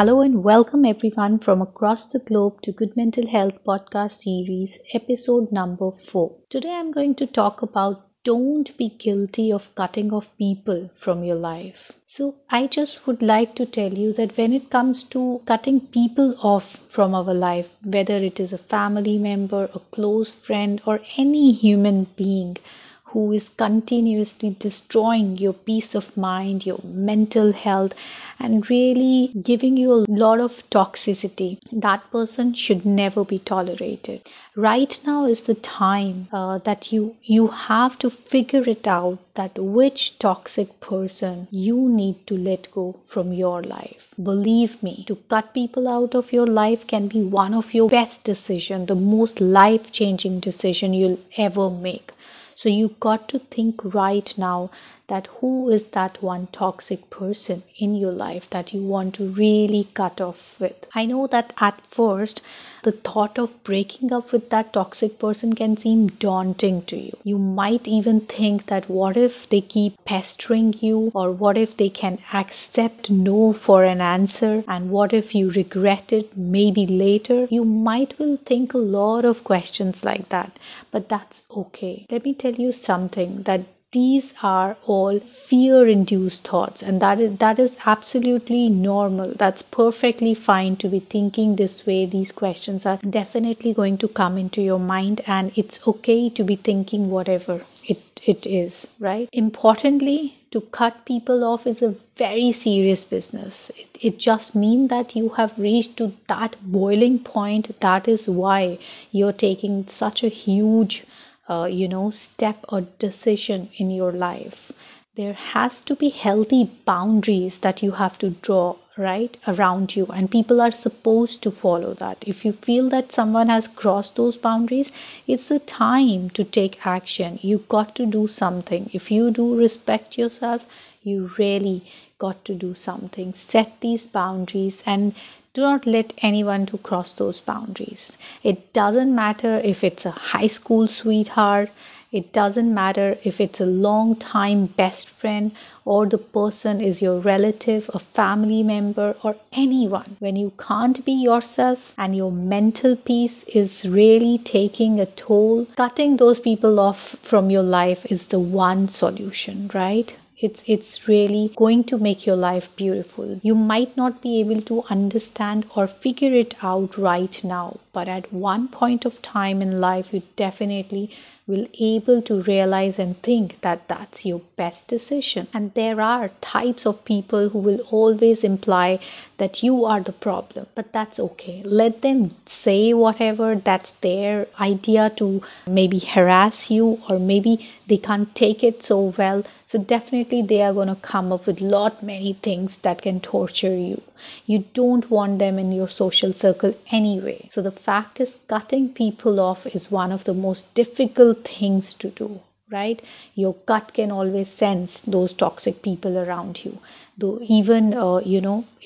Hello and welcome everyone from across the globe to Good Mental Health podcast series episode number 4. Today I'm going to talk about don't be guilty of cutting off people from your life. So I just would like to tell you that when it comes to cutting people off from our life, whether it is a family member, a close friend, or any human being who is continuously destroying your peace of mind, your mental health, and really giving you a lot of toxicity, that person should never be tolerated. Right now is the time that you have to figure it out, that which toxic person you need to let go from your life. Believe me, to cut people out of your life can be one of your best decisions, the most life-changing decision you'll ever make. So you got to think right now that who is that one toxic person in your life that you want to really cut off with. I know that at first, the thought of breaking up with that toxic person can seem daunting to you. You might even think that what if they keep pestering you, or what if they can accept no for an answer, and what if you regret it maybe later. You might will think a lot of questions like that, but that's okay. Let me tell you something, that these are all fear-induced thoughts, and that is absolutely normal. That's perfectly fine to be thinking this way. These questions are definitely going to come into your mind, and it's okay to be thinking whatever it is, right? Importantly, to cut people off is a very serious business. It just means that you have reached to that boiling point. That is why you're taking such a huge step or decision in your life. There has to be healthy boundaries that you have to draw right around you, and people are supposed to follow that. If you feel that someone has crossed those boundaries, it's the time to take action. You got to do something. If you do respect yourself, you really got to do something. Set these boundaries and do not let anyone to cross those boundaries. It doesn't matter if it's a high school sweetheart. It doesn't matter if it's a long-time best friend, or the person is your relative, a family member, or anyone. When you can't be yourself and your mental peace is really taking a toll, cutting those people off from your life is the one solution, right? It's really going to make your life beautiful. You might not be able to understand or figure it out right now, but at one point of time in life, you definitely will able to realize and think that that's your best decision. And there are types of people who will always imply that you are the problem, but that's okay. Let them say whatever, that's their idea to maybe harass you, or maybe they can't take it so well. So definitely they are going to come up with lot many things that can torture you. You don't want them in your social circle anyway. So the fact is, cutting people off is one of the most difficult things to do, right? Your gut can always sense those toxic people around you. Though even,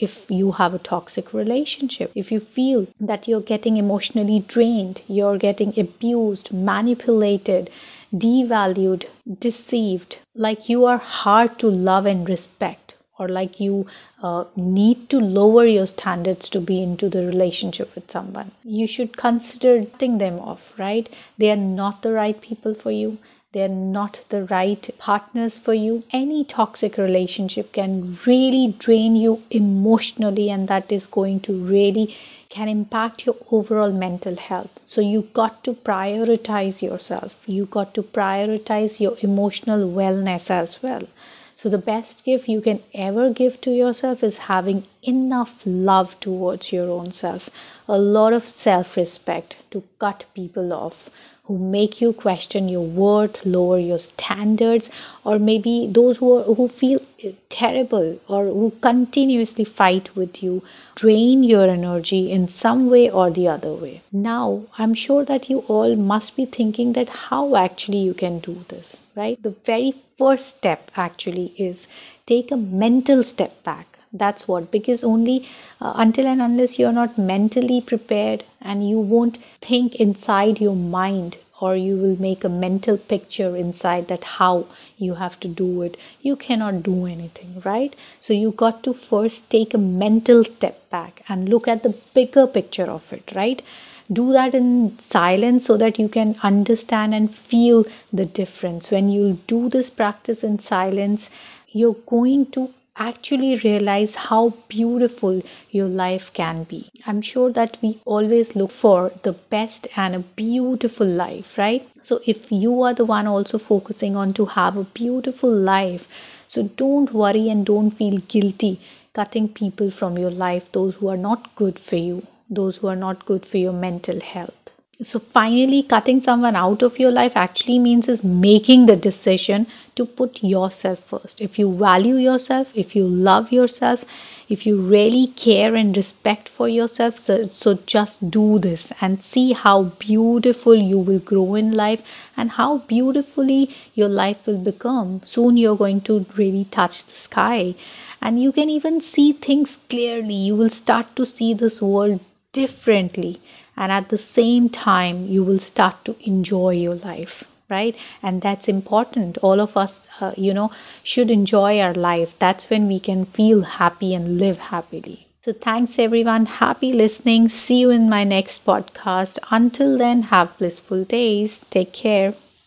if you have a toxic relationship, if you feel that you're getting emotionally drained, you're getting abused, manipulated, devalued, deceived, like you are hard to love and respect, or like you need to lower your standards to be into the relationship with someone, you should consider cutting them off, right? They are not the right people for you. They are not the right partners for you. Any toxic relationship can really drain you emotionally, and that is going to really can impact your overall mental health. So you got to prioritize yourself. You got to prioritize your emotional wellness as well. So the best gift you can ever give to yourself is having enough love towards your own self, a lot of self-respect to cut people off who make you question your worth, lower your standards, or maybe those who feel terrible or who continuously fight with you, drain your energy in some way or the other way. Now, I'm sure that you all must be thinking that how actually you can do this, right? The very first step actually is take a mental step back. That's what, because only until and unless you're not mentally prepared, and you won't think inside your mind or you will make a mental picture inside that how you have to do it, you cannot do anything, right? So you got to first take a mental step back and look at the bigger picture of it, right? Do that in silence so that you can understand and feel the difference. When you do this practice in silence, you're going to actually realize how beautiful your life can be. I'm sure that we always look for the best and a beautiful life, right? So if you are the one also focusing on to have a beautiful life, so don't worry and don't feel guilty cutting people from your life, those who are not good for you, those who are not good for your mental health. So finally, cutting someone out of your life actually means is making the decision to put yourself first. If you value yourself, if you love yourself, if you really care and respect for yourself, so just do this and see how beautiful you will grow in life and how beautifully your life will become. Soon you're going to really touch the sky and you can even see things clearly. You will start to see this world differently. And at the same time, you will start to enjoy your life, right? And that's important. All of us, should enjoy our life. That's when we can feel happy and live happily. So thanks everyone. Happy listening. See you in my next podcast. Until then, have blissful days. Take care.